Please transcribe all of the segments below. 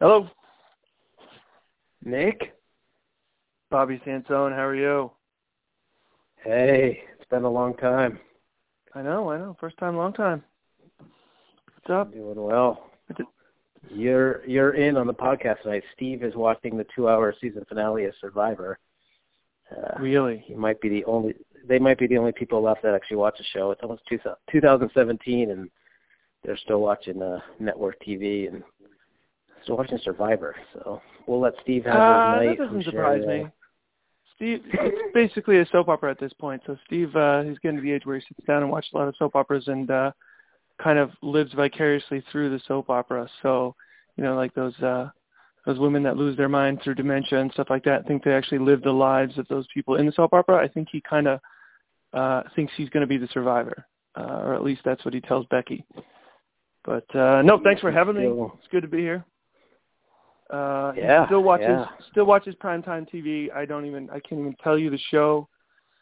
Hello. Nick? Bobby Santone, how are you? Hey, it's been a long time. I know. First time, long time. What's up? Doing well. You're in on the podcast tonight. Steve is watching the 2-hour season finale of Survivor. Really? They might be the only people left that actually watch the show. It's almost 2017, and they're still watching network TV and still watching Survivor. So we'll let Steve have his night. That doesn't surprise me. Steve, it's basically a soap opera at this point. So Steve, he's getting to the age where he sits down and watches a lot of soap operas and kind of lives vicariously through the soap opera. So, you know, like those women that lose their mind through dementia and stuff like that, I think they actually live the lives of those people in the soap opera. I think he kind of thinks he's going to be the survivor, or at least that's what he tells Becky. But, no, thanks for having me. It's good to be here. He still watches primetime TV. I can't even tell you the show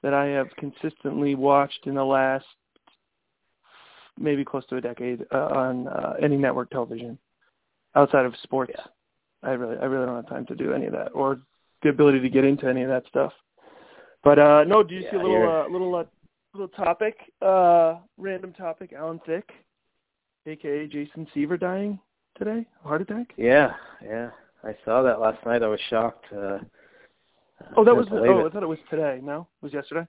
that I have consistently watched in the last maybe close to a decade on any network television outside of sports. Yeah. I really don't have time to do any of that or the ability to get into any of that stuff. But no, do you see a little topic, random topic, Alan Thicke, a.k.a. Jason Seaver, dying today? Heart attack? Yeah. I saw that last night. I was shocked. I thought it was today. No, it was yesterday.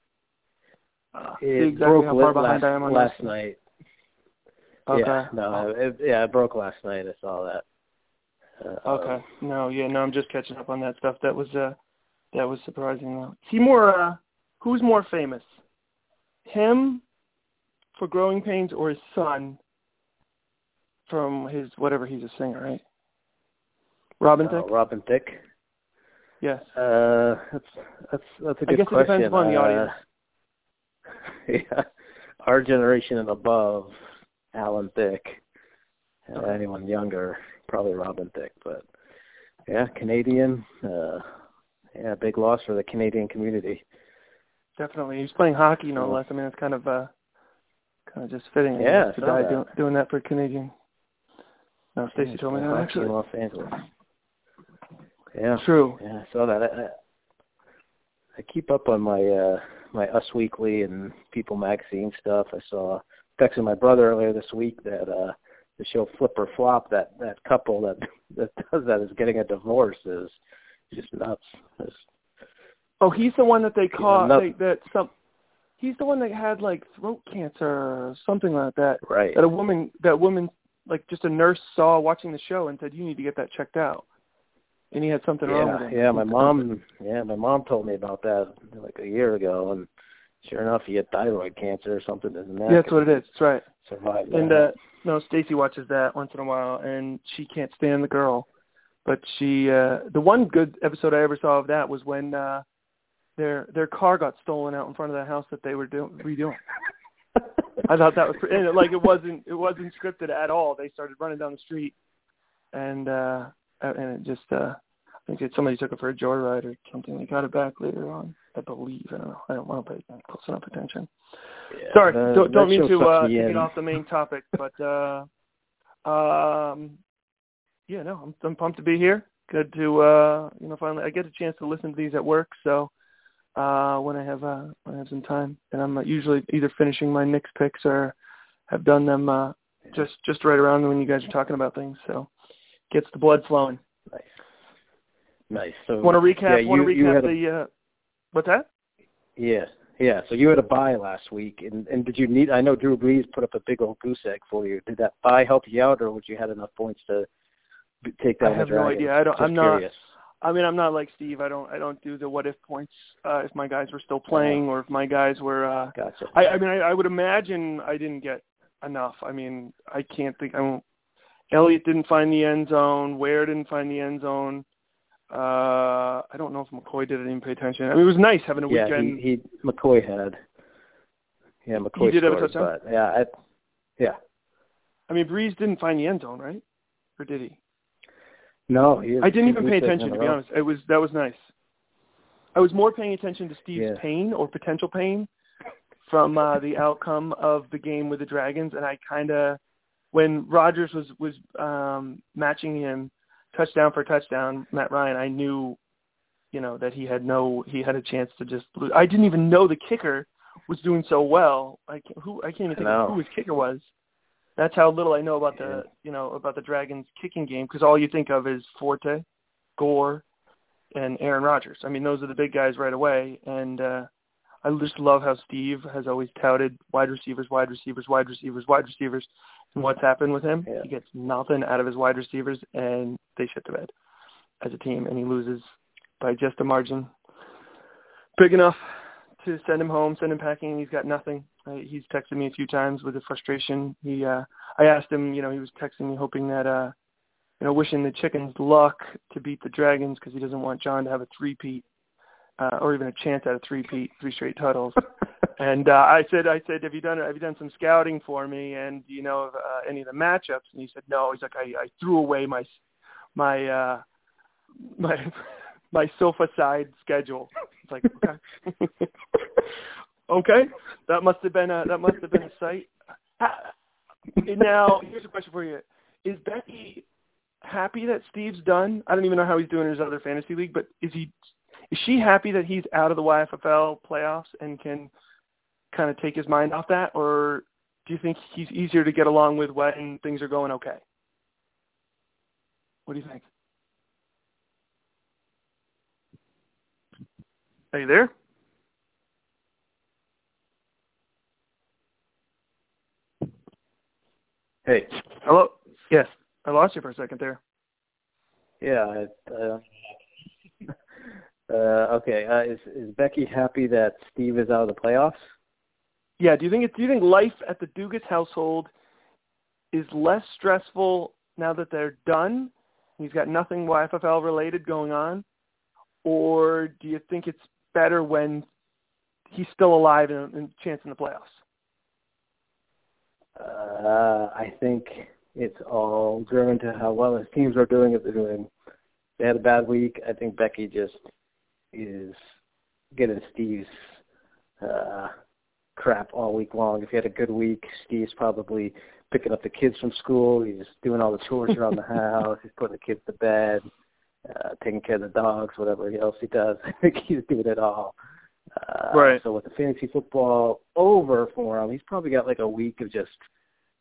It broke last night. Okay. Yeah, no, it broke last night. I saw that. Okay. No, I'm just catching up on that stuff. That was surprising. Who's more famous, him for growing pains or his son from his whatever? He's a singer, right? Robin Thicke. Robin Thicke. Yes. That's a good question. I guess it depends on the audience. Yeah, our generation and above, Alan Thicke. Anyone younger, probably Robin Thicke, but yeah, Canadian. Big loss for the Canadian community. Definitely, he's playing hockey, no less. I mean, it's kind of just fitting. Yeah, to die doing that for a Canadian. No, Stacey told me that actually. Los Angeles. Yeah, true. Yeah, I saw that. I keep up on my Us Weekly and People Magazine stuff. I saw texting my brother earlier this week that. The show Flip or Flop, that couple that does that is getting a divorce is just nuts. He's the one that they caught. He's the one that had like throat cancer or something like that. Right. That woman, like just a nurse saw watching the show and said, "You need to get that checked out." And he had something wrong with him. Yeah, my mom told me about that like a year ago, and sure enough, he had thyroid cancer or something. Isn't that? Yeah, that's what it is. That's right. Survived that. And no, Stacy watches that once in a while, and she can't stand the girl. But she, the one good episode I ever saw of that was when their car got stolen out in front of the house that they were redoing. I thought that was it wasn't scripted at all. They started running down the street, and it just I think somebody took it for a joyride or something. They got it back later on, I believe. I don't know. I don't want to pay close enough attention. Yeah, sorry, don't mean to get off the main topic, but I'm pumped to be here. Good to finally I get a chance to listen to these at work. So when I have some time, and I'm usually either finishing my Knicks picks or have done them just right around when you guys are talking about things. So gets the blood flowing. Nice. So want to recap? Yeah, what's that? Yeah. Yeah, so you had a buy last week, and did you need – I know Drew Brees put up a big old goose egg for you. Did that buy help you out, or would you have enough points to take that? I have no idea. I'm not like Steve. I don't do the what-if points if my guys were still playing or if my guys were gotcha. I would imagine I didn't get enough. I mean, I can't think – Elliott didn't find the end zone. Ware didn't find the end zone. I don't know if McCoy did. I didn't pay attention. I mean, it was nice having a weekend. Yeah, McCoy had. Yeah, McCoy did scored, have a touchdown. Yeah, I mean, Brees didn't find the end zone, right? Or did he? No, I didn't even pay attention, to be honest. That was nice. I was more paying attention to Steve's pain or potential pain from the outcome of the game with the Dragons, and I kind of when Rodgers was matching him. touchdown for touchdown, Matt Ryan, I knew, you know, that he had a chance to just lose. I didn't even know the kicker was doing so well. I can't even think of who his kicker was. That's how little I know about the Dragons kicking game, because all you think of is Forte, Gore, and Aaron Rodgers. I mean, those are the big guys right away. And I just love how Steve has always touted wide receivers. And what's happened with him? Yeah. He gets nothing out of his wide receivers, and they shit the bed as a team, and he loses by just a margin big enough to send him home, send him packing, and he's got nothing. He's texted me a few times with the frustration. I asked him, you know, he was texting me hoping that, wishing the Chickens luck to beat the Dragons, because he doesn't want John to have a three-peat or even a chance at a three-peat, three straight titles. And I said, have you done some scouting for me? And do you know any of the matchups? And he said, no. He's like, I threw away my sofa side schedule. It's like, okay. Okay. That must have been a sight. Now, here's a question for you. Is Becky happy that Steve's done? I don't even know how he's doing in his other fantasy league, but is she happy that he's out of the YFFL playoffs and can kind of take his mind off that? Or do you think he's easier to get along with when things are going okay? What do you think? Are you there? Hey. Hello? Yes. I lost you for a second there. Yeah. Okay. Is Becky happy that Steve is out of the playoffs? Yeah. Do you think life at the Dugas household is less stressful now that they're done? He's got nothing YFFL related going on, or do you think it's better when he's still alive and chancing the playoffs? I think it's all driven to how well his teams are doing. If they're doing, they had a bad week, I think Becky just is getting Steve's crap all week long. If he had a good week, Steve's probably picking up the kids from school. He's doing all the chores around the house. He's putting the kids to bed, taking care of the dogs, whatever else he does. I think he's doing it all. Right. So with the fantasy football over for him, he's probably got like a week of just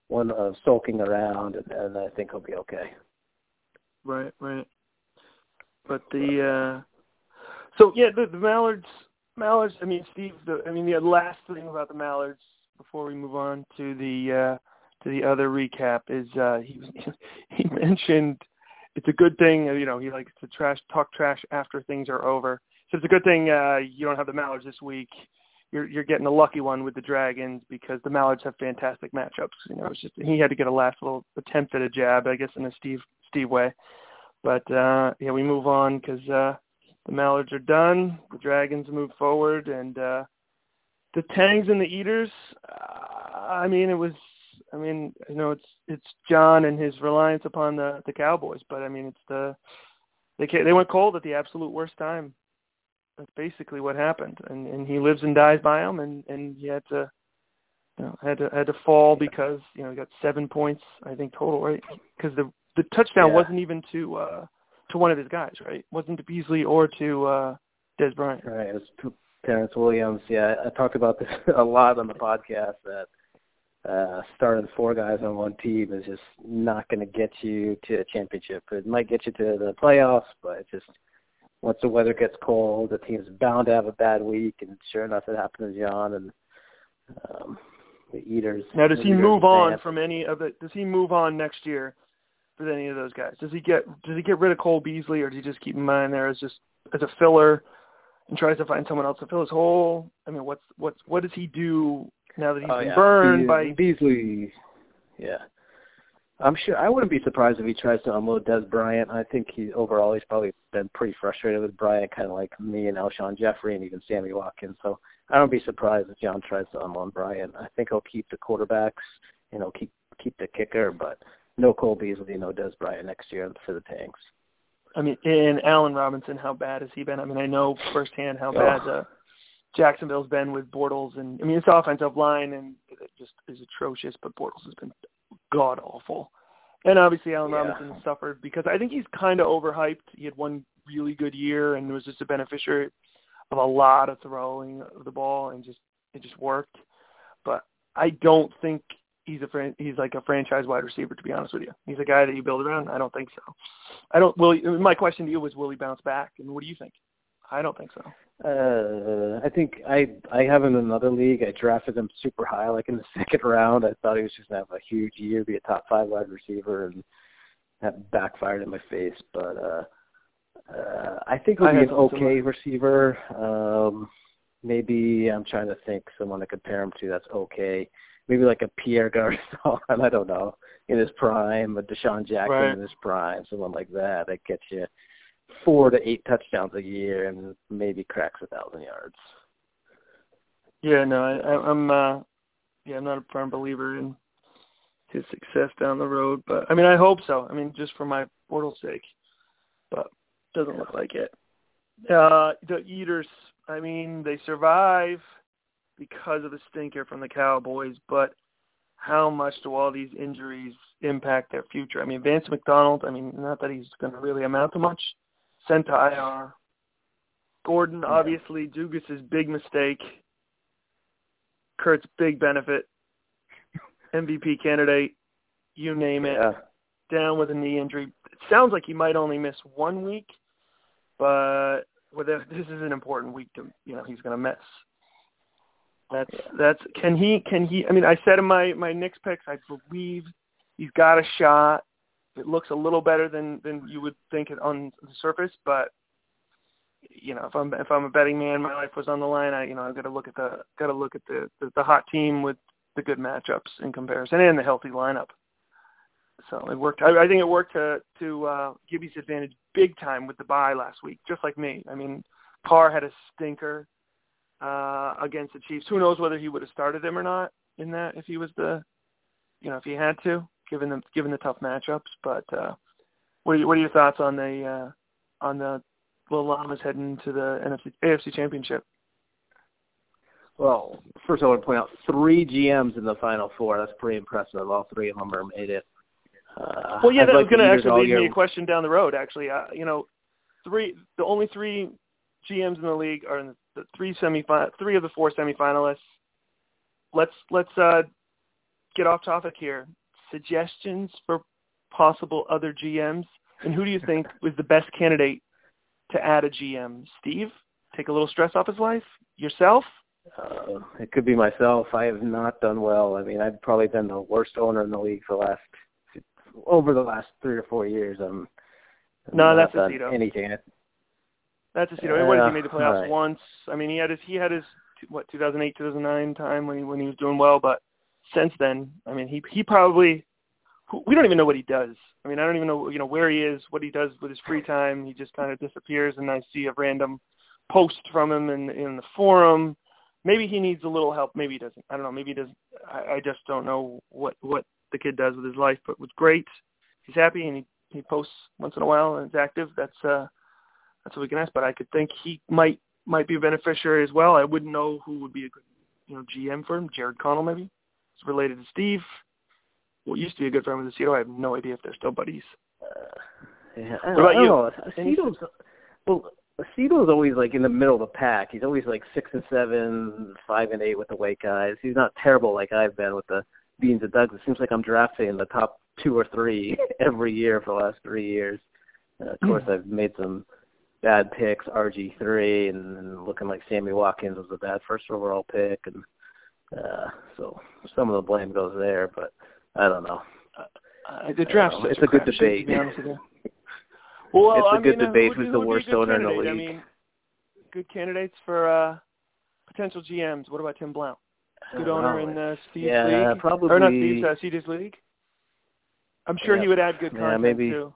one of sulking around, and I think he'll be okay. Right. But the Mallards. I mean, Steve. The last thing about the Mallards before we move on to the other recap is he mentioned it's a good thing. You know, he likes to talk trash after things are over. So it's a good thing you don't have the Mallards this week. You're getting a lucky one with the Dragons, because the Mallards have fantastic matchups. You know, it's just he had to get a last little attempt at a jab, I guess, in a Steve way. But we move on, because the Mallards are done. The Dragons move forward, and the Tangs and the Eaters. It's John and his reliance upon the Cowboys, but I mean, they went cold at the absolute worst time. That's basically what happened, and he lives and dies by him, and he had to fall because he got 7 points, I think, total, right? Because the touchdown wasn't even to one of his guys, right? It wasn't to Beasley or to Des Bryant. Right, it was to Terrence Williams. Yeah, I talked about this a lot on the podcast, that starting four guys on one team is just not going to get you to a championship. It might get you to the playoffs, but it's just, once the weather gets cold, the team's bound to have a bad week, and sure enough, it happened to John and the Eaters. Now, does he move on from any of it? Does he move on next year with any of those guys? Does he get rid of Cole Beasley, or does he just keep him in there as a filler and tries to find someone else to fill his hole? I mean, what does he do now that he's been burned by Beasley? Yeah. I'm sure I wouldn't be surprised if he tries to unload Des Bryant. I think he's probably been pretty frustrated with Bryant, kind of like me and Alshon Jeffrey and even Sammy Watkins. So I don't be surprised if John tries to unload Bryant. I think he'll keep the quarterbacks, and he'll keep the kicker, but no Cole Beasley, no Des Bryant next year for the Tanks. I mean, and Allen Robinson, how bad has he been? I mean, I know firsthand how bad Jacksonville's been with Bortles, and I mean, it's offensive line, and it just is atrocious, but Bortles has been god awful, And obviously Allen Robinson suffered because I think he's kind of overhyped. He had one really good year and was just a beneficiary of a lot of throwing of the ball, and just it just worked. But I don't think he's like a franchise wide receiver, to be honest with you. He's a guy that you build around. I don't think so. My question to you was, will he bounce back? And what do you think? I don't think so. I think I have him in another league. I drafted him super high, like in the second round. I thought he was just going to have a huge year, be a top five wide receiver, and that backfired in my face. But I think he'll be an okay receiver. Maybe I'm trying to think someone to compare him to that's okay. Maybe like a Pierre Garçon, I don't know, in his prime, a Deshaun Jackson in his prime, someone like that. That gets you 4 to 8 touchdowns a year and maybe cracks 1,000 yards. Yeah, no, I'm not a firm believer in his success down the road, but I mean, I hope so. I mean, just for my portal's sake, but doesn't look like it. The Eaters, I mean, they survive because of the stinker from the Cowboys, but how much do all these injuries impact their future? I mean, Vance McDonald, I mean, not that he's going to really amount to much, sent to IR. Gordon, obviously, Dugas' big mistake. Kurt's big benefit. MVP candidate, you name it. Down with a knee injury. It sounds like he might only miss 1 week, but this is an important week to, you know, he's going to miss. Can he? I mean, I said in my Knicks picks, I believe he's got a shot. It looks a little better than you would think it on the surface, but you know, if I'm a betting man, my life was on the line. I've got to look at the hot team with the good matchups in comparison and the healthy lineup. So it worked. I think it worked to Gibby's advantage big time with the bye last week, just like me. I mean, Carr had a stinker against the Chiefs. Who knows whether he would have started him or not in that if he was if he had to, given the tough matchups. But what are your thoughts on the Lil Llamas heading to the AFC Championship? Well, first I want to point out 3 GMs in the Final Four. That's pretty impressive. All 3 of them made it. That was going to actually lead me a question down the road. Actually, the only 3 GMs in the league are in the 3 of the 4 semifinalists. Let's get off topic here. Suggestions for possible other GMs, and who do you think was the best candidate to add a GM? Steve, take a little stress off his life. Yourself? It could be myself. I have not done well. I mean, I've probably been the worst owner in the league over the last 3 or 4 years. No, that's a Cito. Anything. That's a Cito. He made the playoffs once. I mean, he had his 2008, 2009 time when he was doing well, but since then, I mean, he probably, we don't even know what he does. I mean, I don't even know, where he is, what he does with his free time. He just kind of disappears, and I see a random post from him in the forum. Maybe he needs a little help. Maybe he doesn't. I don't know. Maybe he doesn't. I just don't know what the kid does with his life, but it was great. He's happy, and he posts once in a while, and is active. That's what we can ask, but I could think he might be a beneficiary as well. I wouldn't know who would be a good, GM for him. Jared Connell, maybe. It's related to Steve. Well, used to be a good friend with Aceto. I have no idea if they're still buddies. What about you? Aceto is always like in the middle of the pack. He's always like 6 and 7, 5 and 8 with the white guys. He's not terrible like I've been with the Beans and Dugs. It seems like I'm drafting the top 2 or 3 every year for the last 3 years. Of course, I've made some bad picks, RG3, and looking like Sammy Watkins was a bad first overall pick, and so some of the blame goes there, but I don't know. The draft, it's a good debate. It's a good debate who's the worst owner in the league. I mean, good candidates for potential GMs. What about Tim Blount? Good owner in Steve's league, probably, or not Steve's, CD's league. I'm sure he would add good content too.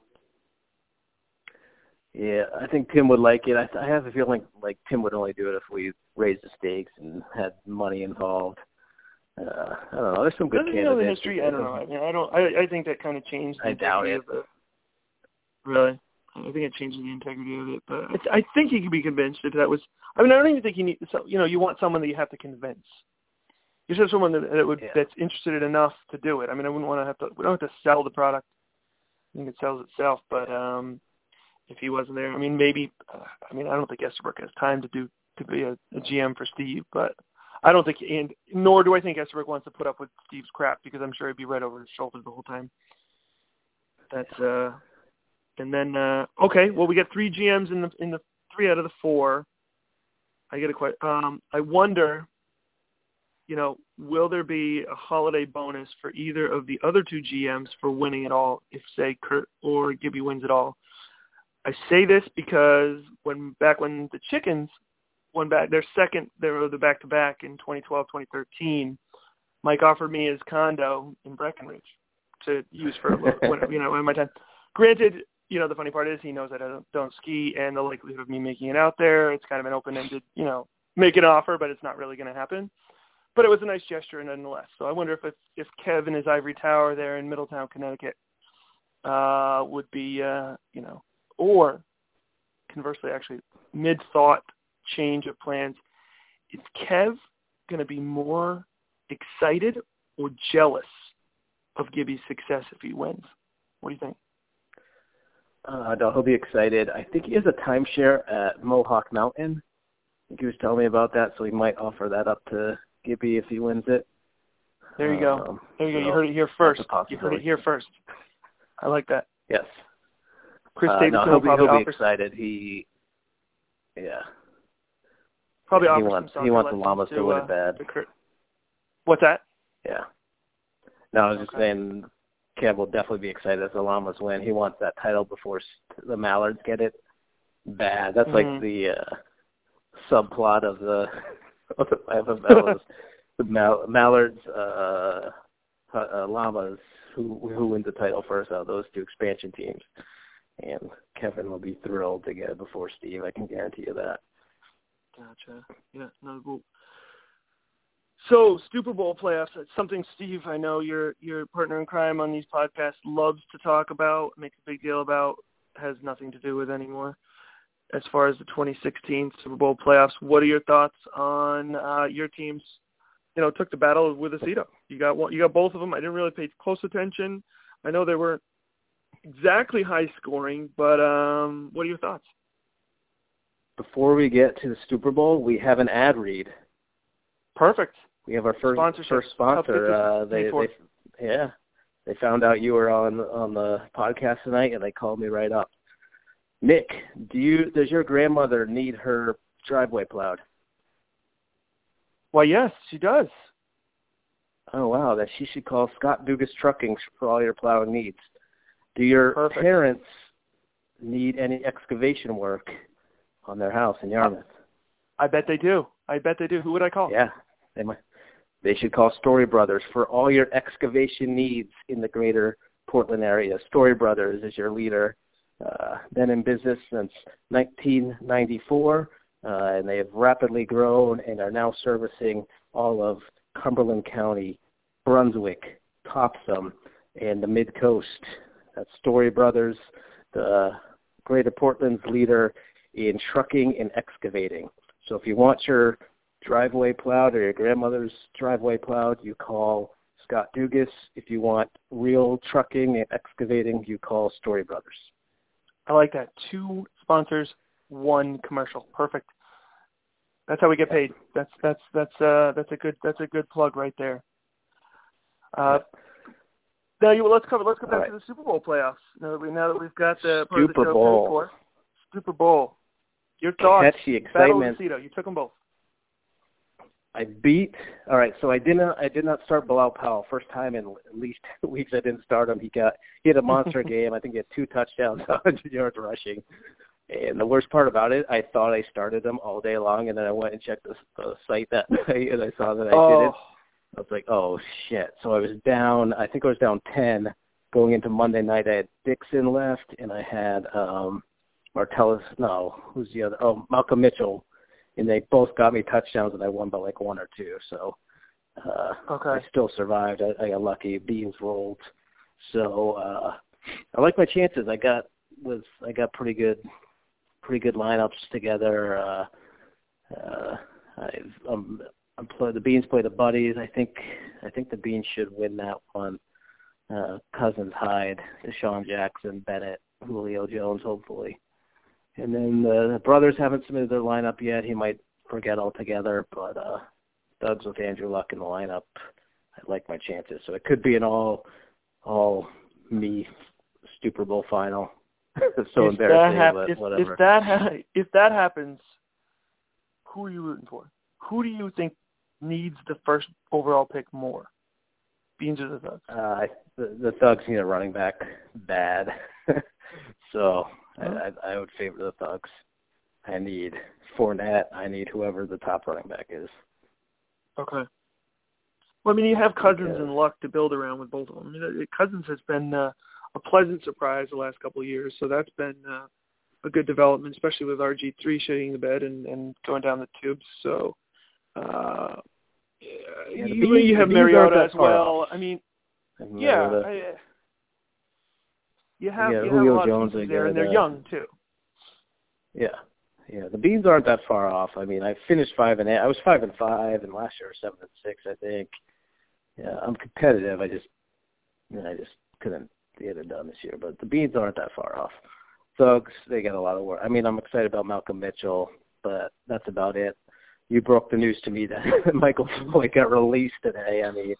Yeah, I think Tim would like it. I have a feeling like Tim would only do it if we raised the stakes and had money involved. I don't know. There's some good candidates. The history, I don't know. I mean, I think that kind of changed. I doubt it. Really, I think it changed the integrity of it. But I think he could be convinced if that was. I mean, I don't even think you need. You want someone that you have to convince. You should have someone that's interested enough to do it. I mean, I wouldn't want to have to. We don't have to sell the product. I think it sells itself. But if he wasn't there, I mean, maybe. I mean, I don't think Estabrook has time to be a GM for Steve, but I don't think, and nor do I think Estabrook wants to put up with Steve's crap, because I'm sure he'd be right over his shoulder the whole time. That's and then okay, well, we got three GMs in the three out of the four. I get a question. I wonder, you know, will there be a holiday bonus for either of the other two GMs for winning it all? If say Kurt or Gibby wins it all, I say this because back when the Chickens won back they were the back-to-back in 2012-2013. Mike offered me his condo in Breckenridge to use for in my time. Granted, you know, the funny part is he knows that I don't ski, and the likelihood of me making it out there, it's kind of an open-ended, you know, make an offer, but it's not really going to happen. But it was a nice gesture nonetheless. So I wonder if Kev in his ivory tower there in Middletown, Connecticut, would be, you know, or conversely, actually, mid-thought change of plans. Is Kev going to be more excited or jealous of Gibby's success if he wins? What do you think? No, he'll be excited. I think he has a timeshare at Mohawk Mountain. I think he was telling me about that, so he might offer that up to Gibby if he wins it. There you go. There you go. You heard it here first. You heard it here first. I like that. Yes. Chris Davidson will probably he'll be excited. Yeah. Probably offers himself. He wants the Llamas to win it bad. What's that? Yeah. No, I was just saying Kev will definitely be excited if the Llamas win. He wants that title before the Mallards get it bad. That's like the subplot of the life of Ellis. The Mallards, Llamas, who wins the title first out of those two expansion teams. And Kevin will be thrilled to get it before Steve. I can guarantee you that. Gotcha. Yeah, no, cool. So, Super Bowl playoffs, it's something, Steve, I know your partner in crime on these podcasts loves to talk about, makes a big deal about, has nothing to do with anymore. As far as the 2016 Super Bowl playoffs, what are your thoughts on your teams, you know, took the battle with Aceto? You got both of them. I didn't really pay close attention. I know they weren't exactly high scoring, but what are your thoughts? Before we get to the Super Bowl, we have an ad read. Perfect. We have our first sponsor. They found out you were on the podcast tonight, and they called me right up. Nick, does your grandmother need her driveway plowed? Well, yes, she does. Oh wow, that she should call Scott Dugas Trucking for all your plowing needs. Do your parents need any excavation work on their house in Yarmouth? I bet they do. Who would I call? Yeah, they might. They should call Story Brothers for all your excavation needs in the greater Portland area. Story Brothers is your leader. Been in business since 1994, and they have rapidly grown and are now servicing all of Cumberland County, Brunswick, Topsom, and the Mid-Coast. That's Story Brothers, the greater Portland's leader in trucking and excavating. So if you want your driveway plowed or your grandmother's driveway plowed, you call Scott Dugas. If you want real trucking and excavating, you call Story Brothers. I like that. 2 sponsors, 1 commercial. Perfect. That's how we get paid. That's a good plug right there. Now let's go back to the Super Bowl playoffs. Now that we've got the Super Bowl. Your thoughts. That's the excitement. You took them both. I did not start Bilal Powell. First time in at least 2 weeks I didn't start him. He had a monster game. I think he had 2 touchdowns, 100 yards rushing. And the worst part about it, I thought I started him all day long, and then I went and checked the site that night, and I saw that I didn't. I was like, oh, shit. So I was down 10 going into Monday night. I had Dixon left, and I had Malcolm Mitchell. And they both got me touchdowns, and I won by like 1 or 2. So I still survived. I got lucky. Beans rolled. So I like my chances. I got pretty good lineups together. The Beans play the Buddies. I think the Beans should win that one. Cousins, Hyde, Deshaun Jackson, Bennett, Julio Jones, hopefully. And then the brothers haven't submitted their lineup yet. He might forget altogether, but Doug's with Andrew Luck in the lineup. I like my chances. So it could be an all-me Super Bowl final. It's so embarrassing, but whatever. If that happens, who are you rooting for? Who do you think needs the first overall pick more? Beans or the Thugs? The Thugs need a running back bad. So I would favor the Thugs. I need Fournette. I need whoever the top running back is. Okay. Well, I mean, you have Cousins and Luck to build around with both of them. I mean, Cousins has been a pleasant surprise the last couple of years, so that's been a good development, especially with RG3 shitting the bed and going down the tubes. So you have Mariota as well. I mean, you have Julio a lot Jones of there, and they're young too. Yeah. The Beans aren't that far off. I mean, I finished 5-8. I was 5-5, and last year was 7-6, I think. Yeah, I'm competitive. I just couldn't get it done this year. But the Beans aren't that far off. Thugs, they got a lot of work. I mean, I'm excited about Malcolm Mitchell, but that's about it. You broke the news to me that Michael Floyd got released today. I mean,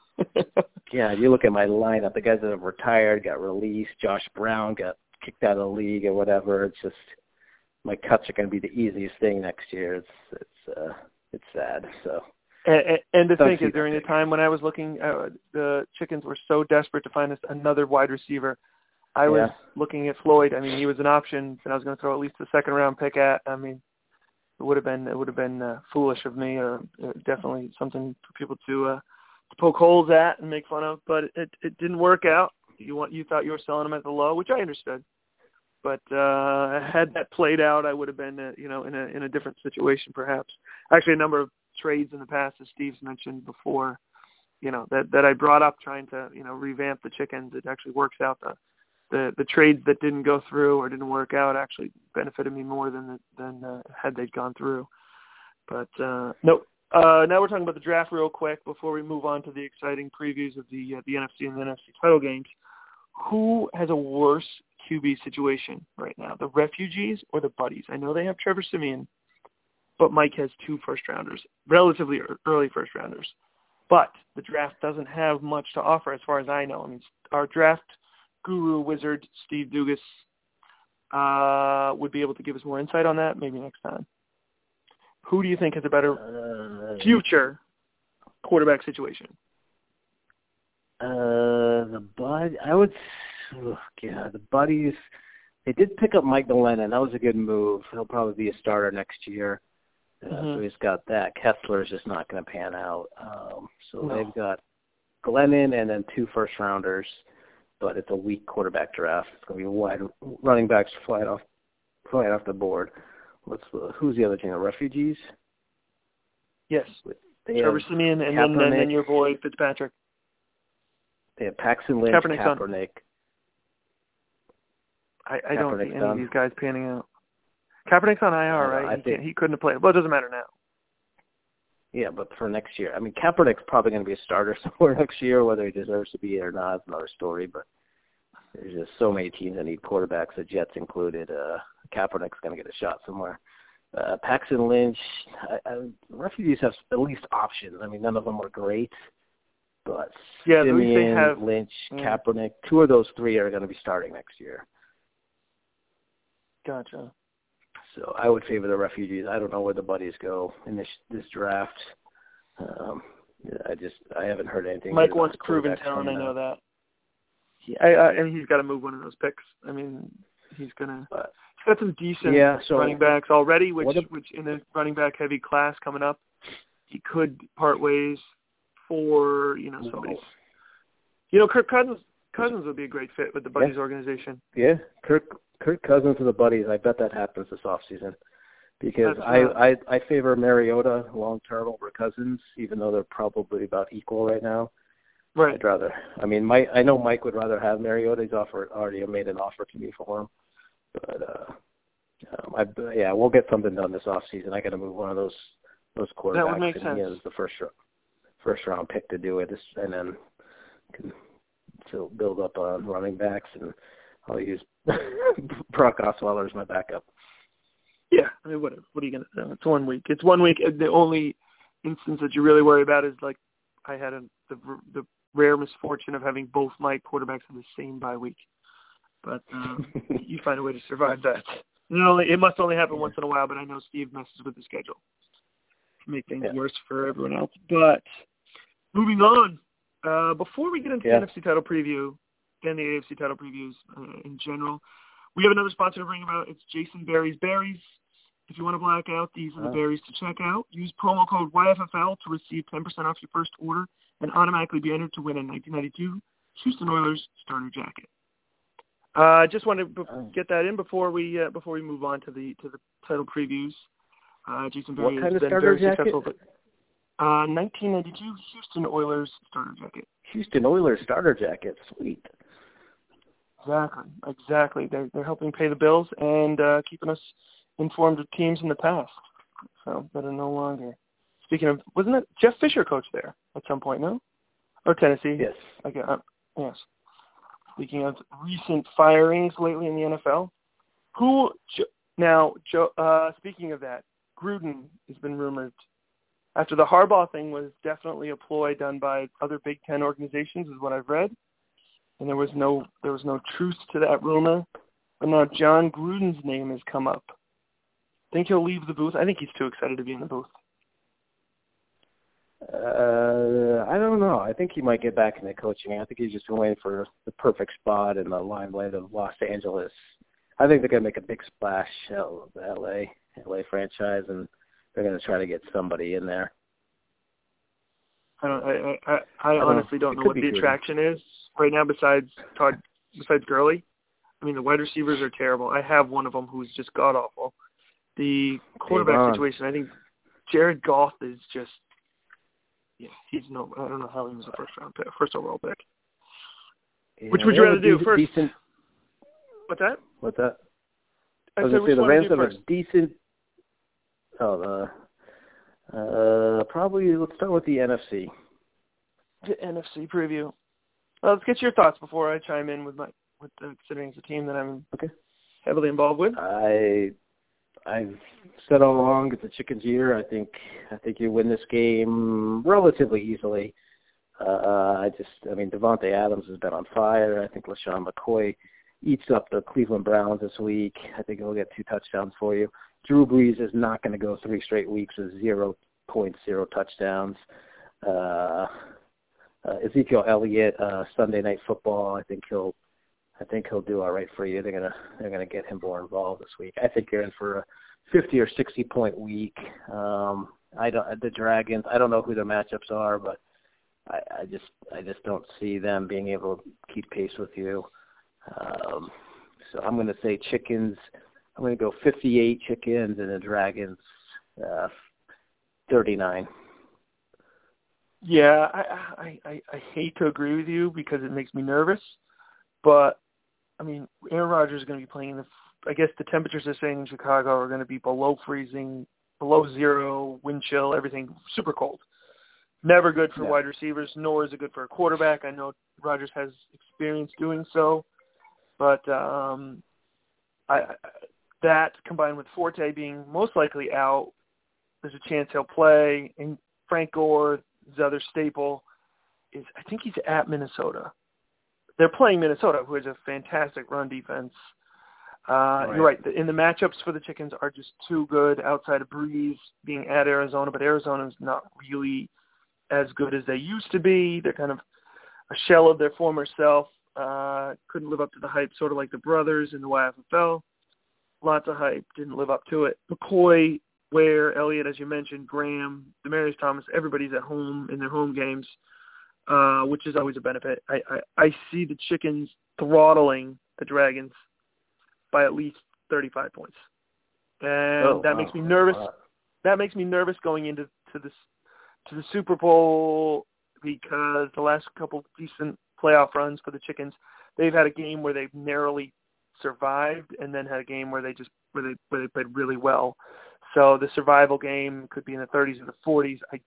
yeah, you look at my lineup. The guys that have retired got released. Josh Brown got kicked out of the league or whatever. It's just my cuts are going to be the easiest thing next year. It's sad. So. And to think that during the time when I was looking, the Chickens were so desperate to find us another wide receiver. I was looking at Floyd. I mean, he was an option, and I was going to throw at least a second-round pick at. I mean, it would have been foolish of me, or definitely something for people to poke holes at and make fun of. But it didn't work out. You thought you were selling him at the low, which I understood. But had that played out, I would have been in a different situation perhaps. Actually, a number of trades in the past, as Steve's mentioned before, that I brought up trying to revamp the Chickens. It actually works out. The trades that didn't go through or didn't work out actually benefited me more than had they gone through. But no. Now we're talking about the draft real quick before we move on to the exciting previews of the NFC and the NFC title games. Who has a worse QB situation right now, the refugees or the buddies? I know they have Trevor Siemian, but Mike has two first-rounders, relatively early first-rounders. But the draft doesn't have much to offer as far as I know. I mean, our draft guru wizard, Steve Dugas, would be able to give us more insight on that maybe next time. Who do you think has a better future quarterback situation? The buddies, they did pick up Mike Glennon. That was a good move. He'll probably be a starter next year. So he's got that. Kessler's just not going to pan out. They've got Glennon and then two first-rounders, but it's a weak quarterback draft. It's going to be wide running backs flying off the board. Who's the other team? The refugees? Yes. Trevor Siemian and then your boy Fitzpatrick. They have Paxton Lynch, Kaepernick. I don't think any of these guys panning out. Kaepernick's on IR, right? He couldn't have played. Well, it doesn't matter now. Yeah, but for next year. I mean, Kaepernick's probably going to be a starter somewhere next year, whether he deserves to be or not. It's another story, but there's just so many teams that need quarterbacks, the Jets included. Kaepernick's going to get a shot somewhere. Paxton Lynch, refugees have at least options. I mean, none of them are great. But Siemian, Lynch, Kaepernick, two of those three are going to be starting next year. Gotcha. So I would favor the refugees. I don't know where the buddies go in this draft. I haven't heard anything. Mike wants proven talent. I know that. And he's got to move one of those picks. I mean, he's got some decent running backs already, which in the running back heavy class coming up, he could part ways for somebody. Kirk Cousins would be a great fit with the buddies organization. Yeah, Kirk Cousins and the buddies. I bet that happens this offseason because I favor Mariota long-term over Cousins, even though they're probably about equal right now. Right. I'd rather. I mean, I know Mike would rather have Mariota. He's already made an offer to me for him. But, we'll get something done this offseason. I got to move one of those quarterbacks. That would make sense. He has the first round pick to do it, and then to build up on running backs, and I'll use Brock Osweiler as my backup. Yeah, I mean, whatever. What are you going to do? It's 1 week. It's 1 week. The only instance that you really worry about is, like, I had the rare misfortune of having both my quarterbacks in the same bye week. But you find a way to survive that. It must only happen once in a while, but I know Steve messes with the schedule to make things worse for everyone else. But moving on, before we get into the NFC title preview and the AFC title previews in general, we have another sponsor to bring about. It's Jason Berry's Berries. If you want to black out, these are the berries to check out. Use promo code YFFL to receive 10% off your first order and automatically be entered to win a 1992 Houston Oilers starter jacket. I just wanted to get that in before we move on to the title previews. Jason Berry has been very successful. 1992 Houston Oilers starter jacket. Houston Oilers starter jacket, sweet. Exactly. They're helping pay the bills and keeping us informed of teams in the past. So that are no longer. Speaking of, wasn't it Jeff Fisher coach there at some point? No, or Tennessee? Yes. Okay. Yes. Speaking of recent firings lately in the NFL, speaking of that, Gruden has been rumored. After the Harbaugh thing was definitely a ploy done by other Big Ten organizations, is what I've read, and there was no truth to that rumor. But now John Gruden's name has come up. Think he'll leave the booth? I think he's too excited to be in the booth. I don't know. I think he might get back into coaching. I think he's just been waiting for the perfect spot in the limelight of Los Angeles. I think they're going to make a big splash out of the LA franchise, and they're going to try to get somebody in there. I honestly don't know what the attraction is right now besides Gurley. I mean, the wide receivers are terrible. I have one of them who's just god-awful. The quarterback situation, I think Jared Goff is just – yeah, I don't know how he was a first overall pick. Yeah, which would you rather do first? Decent. What's that? I was going to say the Rams have a decent. Probably let's start with the NFC. The NFC preview. Well, let's get your thoughts before I chime in with my considering it's a team that I'm heavily involved with. I've said all along it's a chicken's year. I think you win this game relatively easily. Devontae Adams has been on fire. I think LaShawn McCoy eats up the Cleveland Browns this week. I think he'll get 2 touchdowns for you. Drew Brees is not going to go 3 straight weeks with 0.0 touchdowns. Ezekiel Elliott, Sunday Night Football. I think he'll do all right for you. They're gonna get him more involved this week. I think you're in for a 50 or 60 point week. The Dragons. I don't know who their matchups are, but I just don't see them being able to keep pace with you. So I'm gonna say chickens. I'm gonna go 58 chickens and the Dragons 39. Yeah, I hate to agree with you because it makes me nervous, but. I mean, Aaron Rodgers is going to be playing in I guess the temperatures they're saying in Chicago are going to be below freezing, below zero, wind chill, everything super cold. Never good for wide receivers, nor is it good for a quarterback. I know Rodgers has experience doing so, but that combined with Forte being most likely out, there's a chance he'll play. And Frank Gore, his other staple, is I think he's at Minnesota. They're playing Minnesota, who has a fantastic run defense. Right. You're right. In the matchups for the chickens are just too good outside of Breeze being at Arizona, but Arizona's not really as good as they used to be. They're kind of a shell of their former self. Couldn't live up to the hype, sort of like the brothers in the YFFL. Lots of hype. Didn't live up to it. McCoy, Ware, Elliott, as you mentioned, Graham, Demarius Thomas, everybody's at home in their home games. Which is always a benefit. I see the chickens throttling the Dragons by at least 35 points. And that makes me nervous. That makes me nervous going into the Super Bowl because the last couple decent playoff runs for the chickens, they've had a game where they've narrowly survived and then had a game where they played really well. So the survival game could be in the 30s or the 40s. I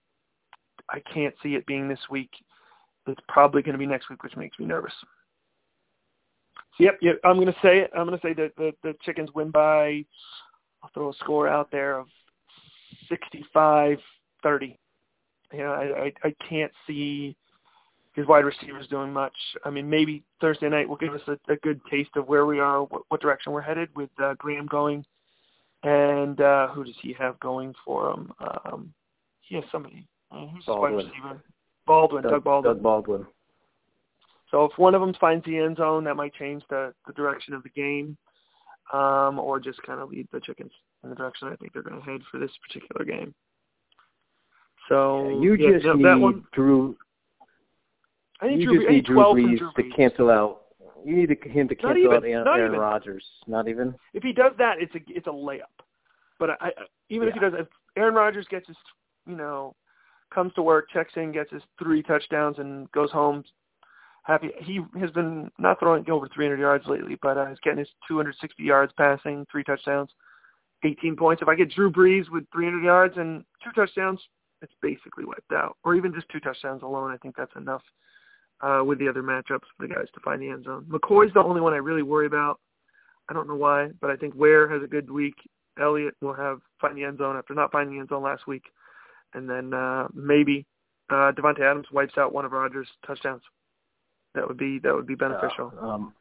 can't see it being this week. It's probably going to be next week, which makes me nervous. So, yep, I'm going to say it. I'm going to say that the Chickens win by, I'll throw a score out there of 65-30. You know, I can't see his wide receivers doing much. I mean, maybe Thursday night will give us a good taste of where we are, what direction we're headed with Graham going. And who does he have going for him? He has somebody. Who's his wide receiver? Doug Baldwin. So if one of them finds the end zone, that might change the direction of the game, or just kind of lead the Chickens in the direction I think they're going to head for this particular game. So yeah, you just need Drew Brees to cancel out. You need him to cancel out Aaron Rodgers. Not even. If he does that, it's a layup. But if he does, if Aaron Rodgers gets his, comes to work, checks in, gets his 3 touchdowns, and goes home happy. He has been not throwing over 300 yards lately, but he's getting his 260 yards passing, 3 touchdowns, 18 points. If I get Drew Brees with 300 yards and 2 touchdowns, it's basically wiped out. Or even just 2 touchdowns alone, I think that's enough with the other matchups for the guys to find the end zone. McCoy's the only one I really worry about. I don't know why, but I think Ware has a good week. Elliott will find the end zone after not finding the end zone last week. And then maybe Devontae Adams wipes out one of Rodgers' touchdowns. That would be beneficial.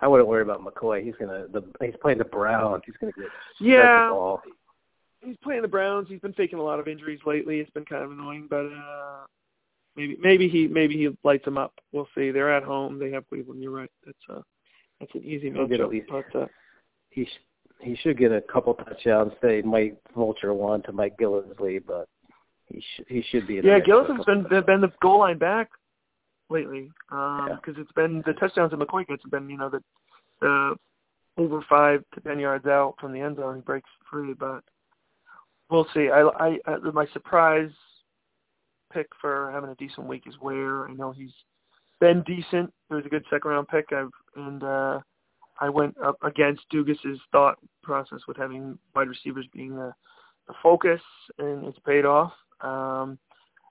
I wouldn't worry about McCoy. He's playing the Browns. He's going to get the ball. He's playing the Browns. He's been faking a lot of injuries lately. It's been kind of annoying, but maybe he lights them up. We'll see. They're at home. They have Cleveland. You're right. That's an easy matchup. He should get a couple touchdowns. They might vulture one to Mike Gillisley, but he should be. Yeah, Gillison's been the goal line back lately because it's been the touchdowns that McCoy gets have been the over 5 to 10 yards out from the end zone. He breaks free, but we'll see. I my surprise pick for having a decent week is Ware. I know he's been decent. It was a good second round pick. I went up against Dugas's thought process with having wide receivers being the focus, and it's paid off.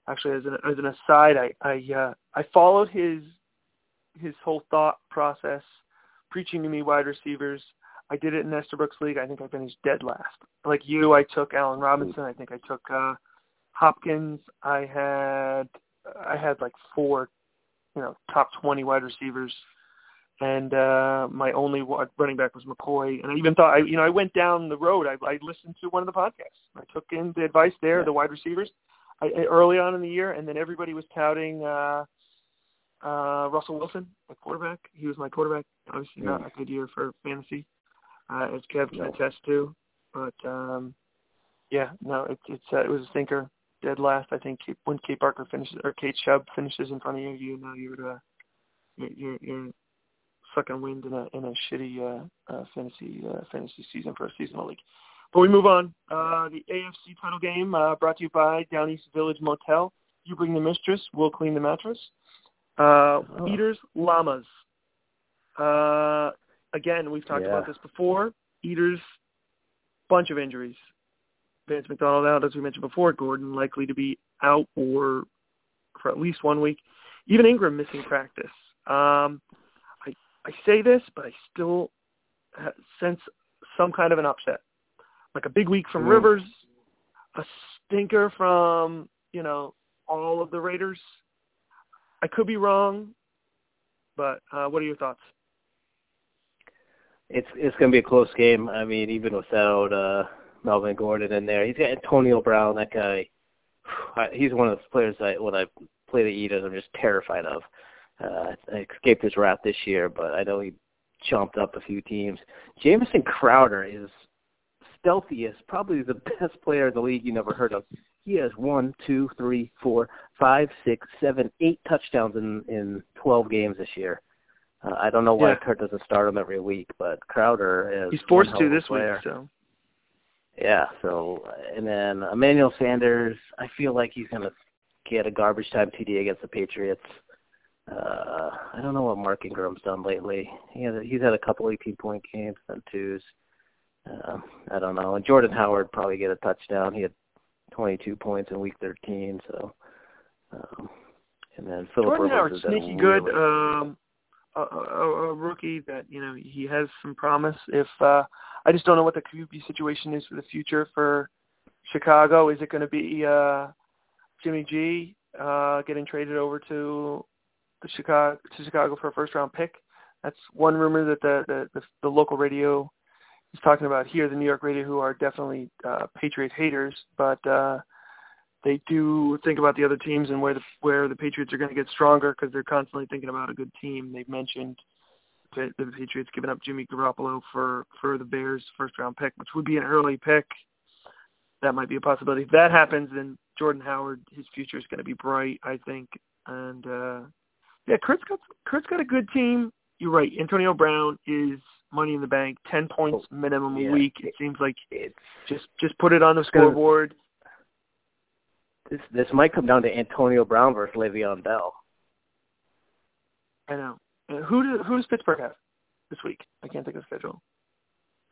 Actually, as an aside, I followed his whole thought process, preaching to me wide receivers. I did it in Esther Brooks League. I think I finished dead last. Like you, I took Allen Robinson. I think I took Hopkins. I had like 4, top 20 wide receivers. And my only running back was McCoy. And I even thought, I went down the road. I listened to one of the podcasts. I took in the advice there, the wide receivers, early on in the year. And then everybody was touting Russell Wilson, the quarterback. He was my quarterback. Obviously not a good year for fantasy, as Kev can attest to. But, it was a stinker. Dead last, I think, when Kate Barker finishes or Kate Chubb finishes in front of you, now you would you're sucking wind in a shitty fantasy season for a seasonal league. But we move on. The AFC title game brought to you by Down East Village Motel. You bring the mistress, we'll clean the mattress. Eaters, llamas. Again, we've talked about this before. Eaters, bunch of injuries. Vance McDonald out, as we mentioned before. Gordon likely to be out for at least 1 week. Even Ingram missing practice. I say this, but I still sense some kind of an upset, like a big week from Rivers, a stinker from, all of the Raiders. I could be wrong, but what are your thoughts? It's going to be a close game. I mean, even without Melvin Gordon in there, he's got Antonio Brown. That guy, he's one of those players that when I play the Eaters, I'm just terrified of. I escaped his wrath this year, but I know he chomped up a few teams. Jamison Crowder is stealthiest, probably the best player in the league you never heard of. He has 8 touchdowns in 12 games this year. I don't know why Kurt doesn't start him every week, but Crowder is. He's forced to this week, so. Yeah, so, and then Emmanuel Sanders, I feel like he's going to get a garbage time TD against the Patriots. I don't know what Mark Ingram's done lately. He's had a couple 18-point games on twos. I don't know. And Jordan Howard probably get a touchdown. He had 22 points in week 13. So, And then Philip Rivers is sneaky good, a rookie that, you know, he has some promise. If I just don't know what the QB situation is for the future for Chicago. Is it going to be Jimmy G getting traded over to Chicago for a first-round pick? That's one rumor that the local radio is talking about here, the New York radio, who are definitely Patriot haters, but they do think about the other teams and where the Patriots are going to get stronger, because they're constantly thinking about a good team. They've mentioned the Patriots giving up Jimmy Garoppolo for the Bears' first-round pick, which would be an early pick. That might be a possibility. If that happens, then Jordan Howard, his future is going to be bright, I think. And, yeah, Kurt's got a good team. You're right. Antonio Brown is money in the bank, 10 points minimum a week. It seems like just put it on the scoreboard. This might come down to Antonio Brown versus Le'Veon Bell. I know. Who does Pittsburgh have this week? I can't think of the schedule.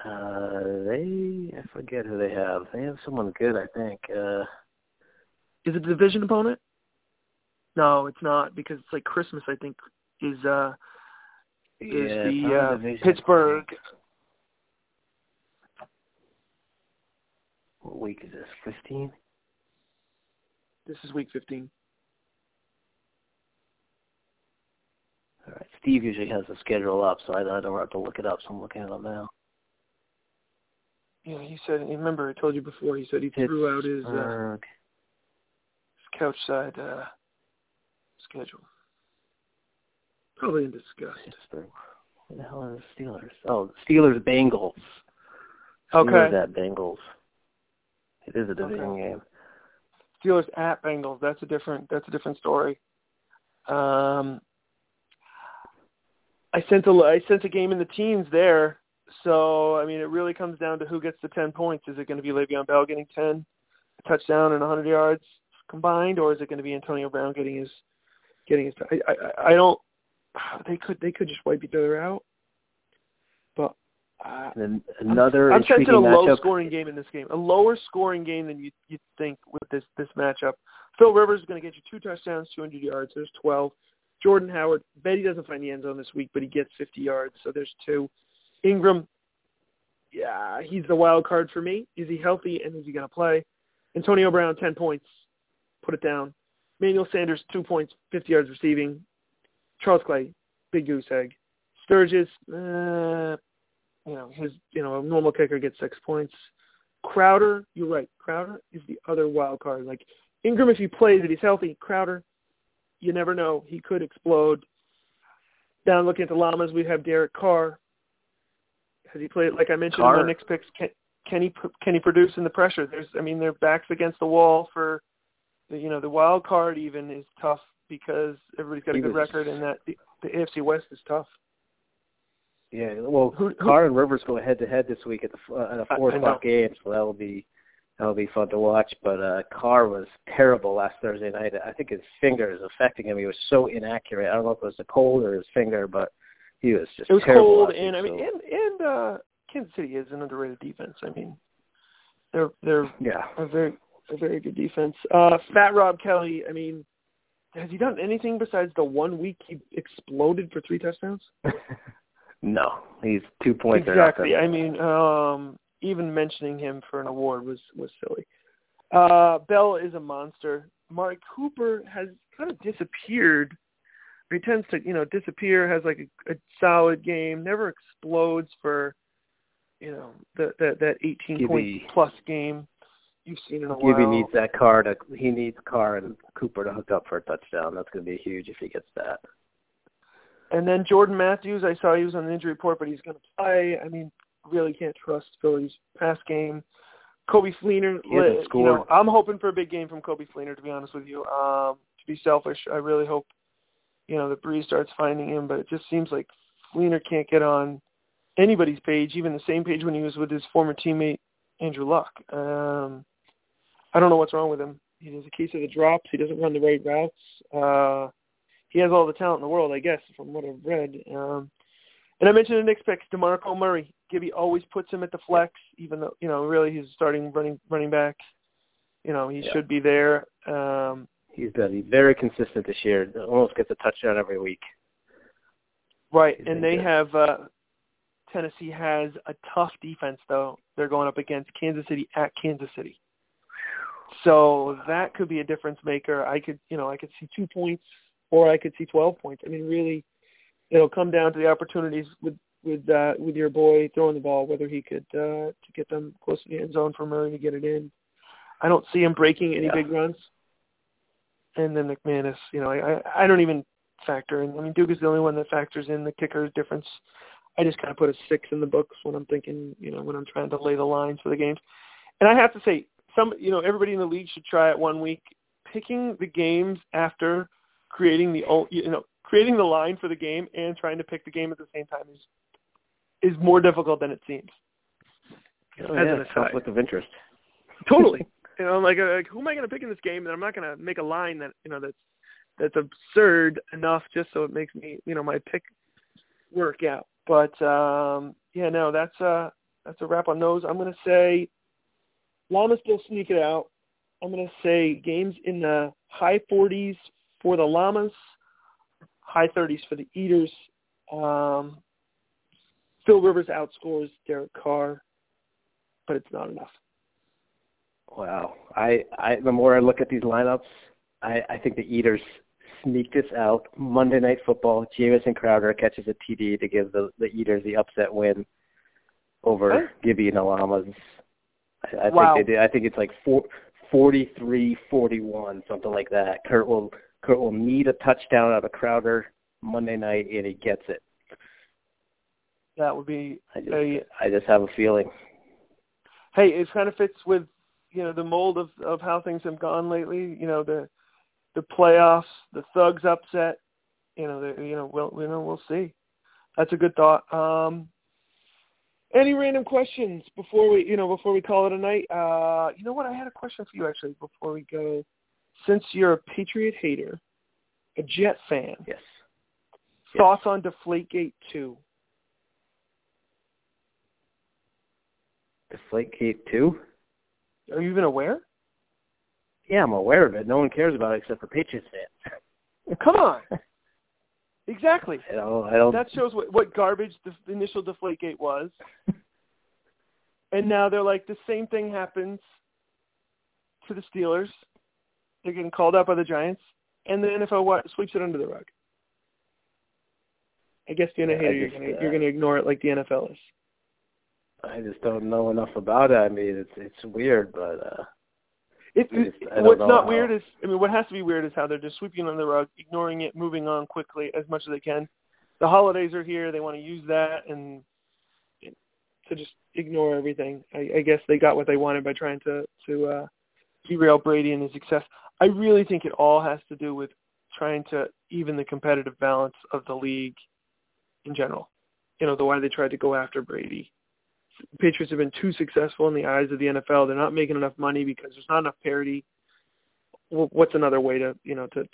I forget who they have. They have someone good, I think. Is it a division opponent? No, it's not, because it's like Christmas, I think, is Pittsburgh. What week is this, 15? This is week 15. All right. Steve usually has the schedule up, so I don't have to look it up, so I'm looking at it now. Yeah, he said, remember I told you before, he said he threw out his couch side schedule. Probably in disgust. What the hell are the Steelers? Oh, Steelers-Bengals. Okay. Bengals. It is a different game. Steelers at Bengals. That's a different story. I sense a game in the teens there. So, I mean, it really comes down to who gets the 10 points. Is it going to be Le'Veon Bell getting 10, a touchdown and 100 yards combined, or is it going to be Antonio Brown getting his? I don't. They could just wipe each other out. But I'm sensing a low-scoring game in this game, a lower-scoring game than you'd think with this matchup. Phil Rivers is going to get you 2 touchdowns, 200 yards. There's 12. Jordan Howard, bet he doesn't find the end zone this week, but he gets 50 yards, so there's 2. Ingram, yeah, he's the wild card for me. Is he healthy, and is he going to play? Antonio Brown, 10 points. Put it down. Emmanuel Sanders, 2 points, 50 yards receiving. Charles Clay, big goose egg. Sturgis, a normal kicker gets 6 points. Crowder, you're right. Crowder is the other wild card. Like, Ingram, if he plays, if he's healthy. Crowder, you never know. He could explode. Down looking at the Llamas, we have Derek Carr. Has he played, like I mentioned in my next picks, can he produce in the pressure? Their back's against the wall for, the wild card even is tough because everybody's got a good record, and that the AFC West is tough. Yeah, well, Carr and Rivers go head-to-head this week at a 4:00 game, so that'll be fun to watch. But Carr was terrible last Thursday night. I think his finger is affecting him. He was so inaccurate. I don't know if it was the cold or his finger, but he was just terrible. It was cold, and Kansas City is an underrated defense. I mean, they're a very good defense. Fat Rob Kelly, I mean, has he done anything besides the one week he exploded for 3 touchdowns? No, he's 2 points. Exactly. I mean, even mentioning him for an award was silly. Bell is a monster. Mark Cooper has kind of disappeared. He tends to, disappear, has like a solid game, never explodes for, that 18-point-plus game you've seen in a while. Gibby needs that card. He needs Carr and Cooper to hook up for a touchdown. That's going to be huge if he gets that. And then Jordan Matthews, I saw he was on the injury report, but he's going to play. I mean, really can't trust Philly's pass game. Kobe Fleener, I'm hoping for a big game from Kobe Fleener, to be honest with you. To be selfish, I really hope the Breeze starts finding him, but it just seems like Fleener can't get on anybody's page, even the same page when he was with his former teammate, Andrew Luck. I don't know what's wrong with him. He has a case of the drops. He doesn't run the right routes. He has all the talent in the world, I guess, from what I've read. And I mentioned the next pick, DeMarco Murray. Gibby always puts him at the flex, even though, really he's starting running back. He should be there. He's been very consistent this year. Almost gets a touchdown every week. Right, and they have Tennessee has a tough defense, though. They're going up against Kansas City at Kansas City. So that could be a difference maker. I could see 2 points, or I could see 12 points. I mean, really, it'll come down to the opportunities with your boy throwing the ball, whether he could to get them close to the end zone for Murray to get it in. I don't see him breaking any big runs. And then McManus, I don't even factor in. I mean, Duke is the only one that factors in the kicker difference. I just kind of put a 6 in the books when I'm thinking, when I'm trying to lay the lines for the games. And I have to say, everybody in the league should try it one week. Picking the games after creating the line for the game and trying to pick the game at the same time is more difficult than it seems. Oh, as a conflict of interest. Totally. Like who am I going to pick in this game? And I'm not going to make a line that that's absurd enough just so it makes me my pick work out. But that's a wrap on those. I'm going to say Llamas will sneak it out. I'm going to say games in the high 40s for the Llamas, high 30s for the Eaters. Phil Rivers outscores Derek Carr, but it's not enough. Wow. The more I look at these lineups, I think the Eaters sneak this out. Monday Night Football, Jamison Crowder catches a TD to give the Eaters the upset win over Gibby and the Llamas. I think they did. I think it's like 43-41, something like that. Kurt will need a touchdown out of Crowder Monday night, and he gets it. That would be. I just have a feeling. Hey, it kind of fits with the mold of how things have gone lately. The playoffs, the Thugs upset. We'll see. That's a good thought. Any random questions before we call it a night? You know what? I had a question for you actually before we go. Since you're a Patriot hater, a Jet fan, yes. Thoughts on Deflategate 2? Deflategate 2? Are you even aware? Yeah, I'm aware of it. No one cares about it except for Patriots fans. Well, come on. Exactly. That shows what garbage the initial Deflategate was. And now they're like, the same thing happens to the Steelers. They're getting called out by the Giants. And the NFL sweeps it under the rug. I guess being a hater, you're going to ignore it like the NFL is. I just don't know enough about it. I mean, it's weird, but... what has to be weird is how they're just sweeping it under the rug, ignoring it, moving on quickly as much as they can. The holidays are here. They want to use that and to just ignore everything. I guess they got what they wanted by trying to derail Brady and his success. I really think it all has to do with trying to even the competitive balance of the league in general. The why they tried to go after Brady. Patriots have been too successful in the eyes of the NFL. They're not making enough money because there's not enough parity. Well, what's another way to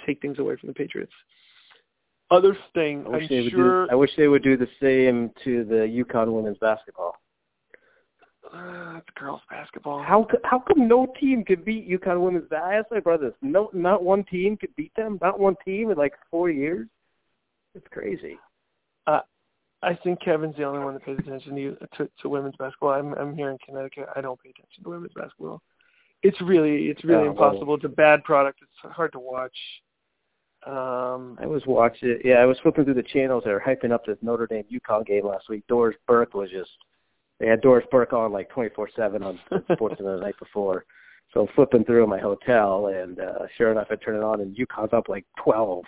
take things away from the Patriots? Other thing, I wish they would do the same to the UConn women's basketball. Girls basketball. How come no team could beat UConn women's basketball? I asked my brothers. No, not one team could beat them. Not one team in like 4 years. It's crazy. I think Kevin's the only one that pays attention to women's basketball. I'm here in Connecticut. I don't pay attention to women's basketball. It's really impossible. It's a bad product. It's hard to watch. I was watching it. Yeah, I was flipping through the channels. They were hyping up this Notre Dame UConn game last week. Doris Burke was just – they had Doris Burke on like 24/7 on Sports Center the night before. So I'm flipping through my hotel, and sure enough, I turn it on, and UConn's up like 12.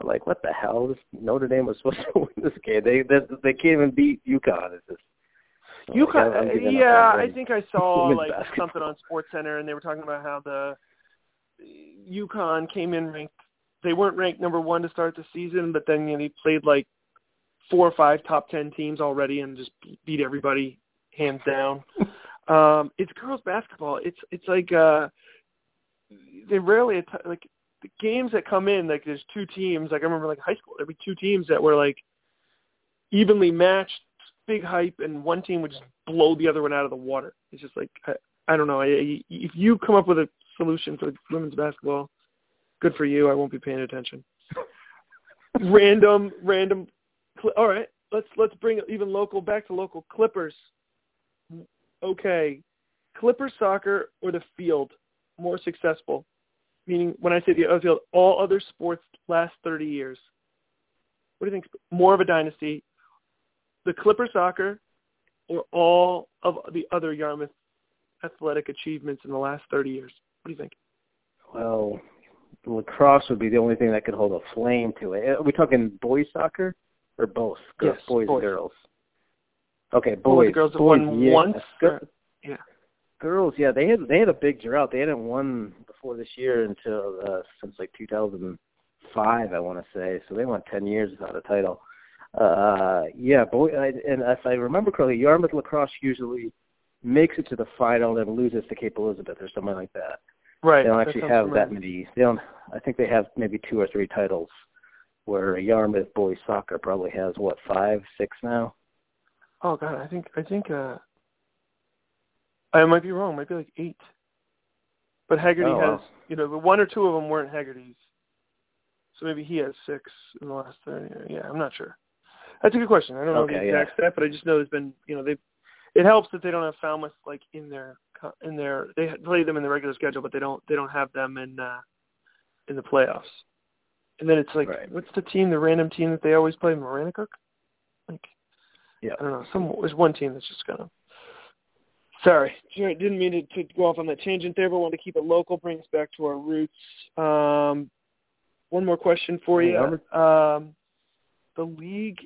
I'm like, what the hell? Notre Dame was supposed to win this game. They can't even beat UConn. It's just, I think I saw like something on SportsCenter, and they were talking about how the UConn came in ranked. They weren't ranked number one to start the season, but then they played like 4 or 5 top 10 teams already, and just beat everybody hands down. It's girls basketball. It's like they rarely like. The games that come in, like there's 2 teams, like I remember like high school, there'd be 2 teams that were like evenly matched, big hype, and one team would just blow the other one out of the water. It's just like, I don't know. If you come up with a solution for women's basketball, Good for you. I won't be paying attention. Random. All right. Let's bring even local back to local. Clippers. Okay. Clippers soccer or the field more successful? Meaning, when I say the other field, all other sports last 30 years. What do you think? More of a dynasty, the Clippers soccer or all of the other Yarmouth athletic achievements in the last 30 years? What do you think? Well, lacrosse would be the only thing that could hold a flame to it. Are we talking boys soccer or both? Girls, yes, boys. Girls. Okay, boys. Oh, the girls have won once? Yeah. Girls, yeah, they had a big drought. They hadn't won before this year until since like 2005, I want to say. So they went 10 years without a title. And if I remember correctly, Yarmouth lacrosse usually makes it to the final and loses to Cape Elizabeth or something like that. Right. They don't actually have that many. I think they have maybe 2 or 3 titles. Where Yarmouth boys soccer probably has what 5, 6 now. Oh God, I think. I might be wrong. It might be like 8. But Haggerty has, one or two of them weren't Haggerty's. So maybe he has 6 in the last 30 years. Yeah, I'm not sure. That's a good question. I don't know the exact stat, but I just know there's been, it helps that they don't have Falmouth like in their. They play them in the regular schedule, but they don't have them in the playoffs. And then it's like, What's the random team that they always play, Maranacook? I don't know. There's one team that's just kind of. Sorry, didn't mean to go off on that tangent there, but wanted to keep it local, bring us back to our roots. One more question for you. The league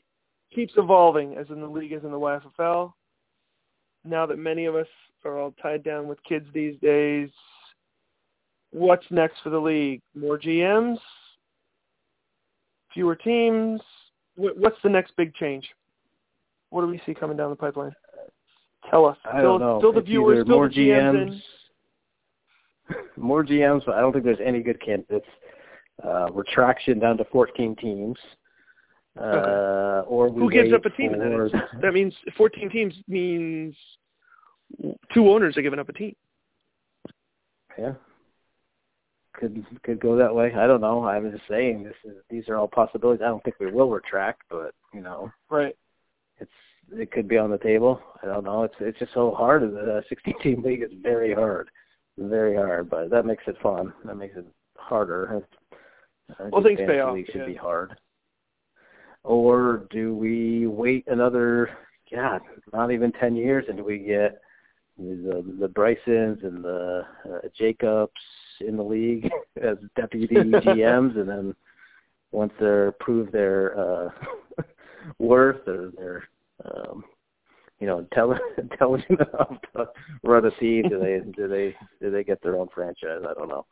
keeps evolving, as in the league is in the YFFL. Now that many of us are all tied down with kids these days, what's next for the league? More GMs? Fewer teams? What's the next big change? What do we see coming down the pipeline? Tell us. I don't know. Still the viewers, still more the GMs. More GMs, but I don't think there's any good candidates. Retraction down to 14 teams. Okay. Who gives up a team in that instance? That means 14 teams means 2 owners are giving up a team. Yeah. Could go that way. I don't know. I'm just saying these are all possibilities. I don't think we will retract, but, Right. It could be on the table. I don't know. It's just so hard. The 16-team league is very hard. Very hard, but that makes it fun. That makes it harder. Things pay off. League should be hard. Or do we wait another, not even 10 years, and we get the Brysons and the Jacobs in the league as deputy GMs, and then once they're proved their worth or their intelligent enough to run a team, do they get their own franchise? I don't know,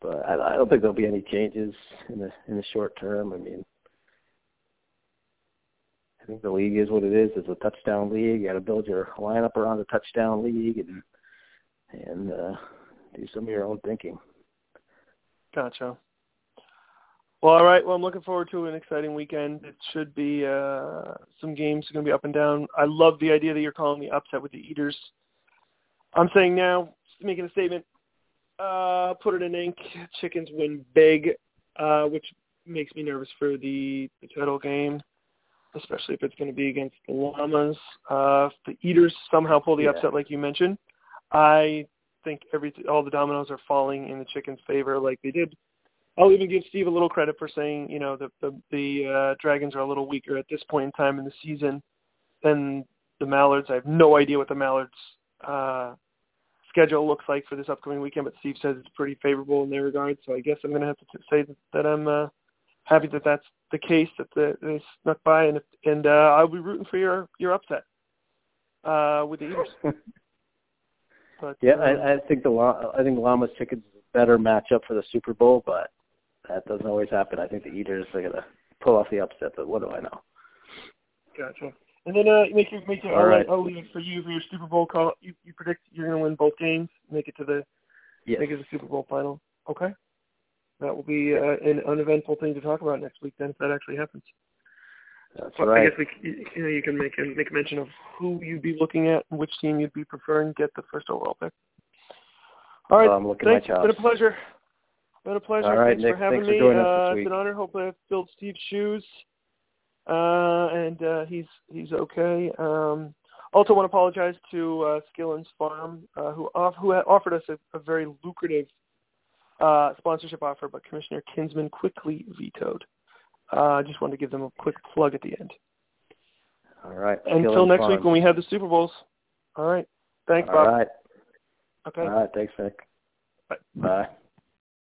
but I don't think there'll be any changes in the short term. I mean, I think the league is what it is. It's a touchdown league. You got to build your lineup around the touchdown league and do some of your own thinking. Gotcha. Well, all right. Well, I'm looking forward to an exciting weekend. It should be some games are going to be up and down. I love the idea that you're calling the upset with the Eaters. I'm saying now, making a statement, put it in ink. Chickens win big, which makes me nervous for the title game, especially if it's going to be against the Llamas. If the Eaters somehow pull the upset, like you mentioned, I think all the dominoes are falling in the Chickens' favor, like they did. I'll even give Steve a little credit for saying, the Dragons are a little weaker at this point in time in the season than the Mallards. I have no idea what the Mallards' schedule looks like for this upcoming weekend, but Steve says it's pretty favorable in their regard. So I guess I'm going to have to say that I'm happy that that's the case, that they snuck by, and I'll be rooting for your upset with the Eaters. But, I think the Llamas Chickens is a better matchup for the Super Bowl, but that doesn't always happen. I think the Eaters are going to pull off the upset, but what do I know? Gotcha. And then I'll leave it for your Super Bowl call. You predict you're going to win both games, make it to the Super Bowl final. Okay. That will be an uneventful thing to talk about next week then, if that actually happens. That's right. I guess you can make mention of who you'd be looking at and which team you'd be preferring to get the first overall pick. All right. It's been a pleasure. Been a pleasure. All right, Nick, thanks for joining us this week. It's an honor. Hopefully I've filled Steve's shoes. And he's okay. Also want to apologize to Skillin's Farm, who offered us a very lucrative sponsorship offer, but Commissioner Kinsman quickly vetoed. I just wanted to give them a quick plug at the end. All right. Until next week when we have the Super Bowls. All right. Thanks, Bob. All right. Okay. All right. Thanks, Nick. Bye. Bye.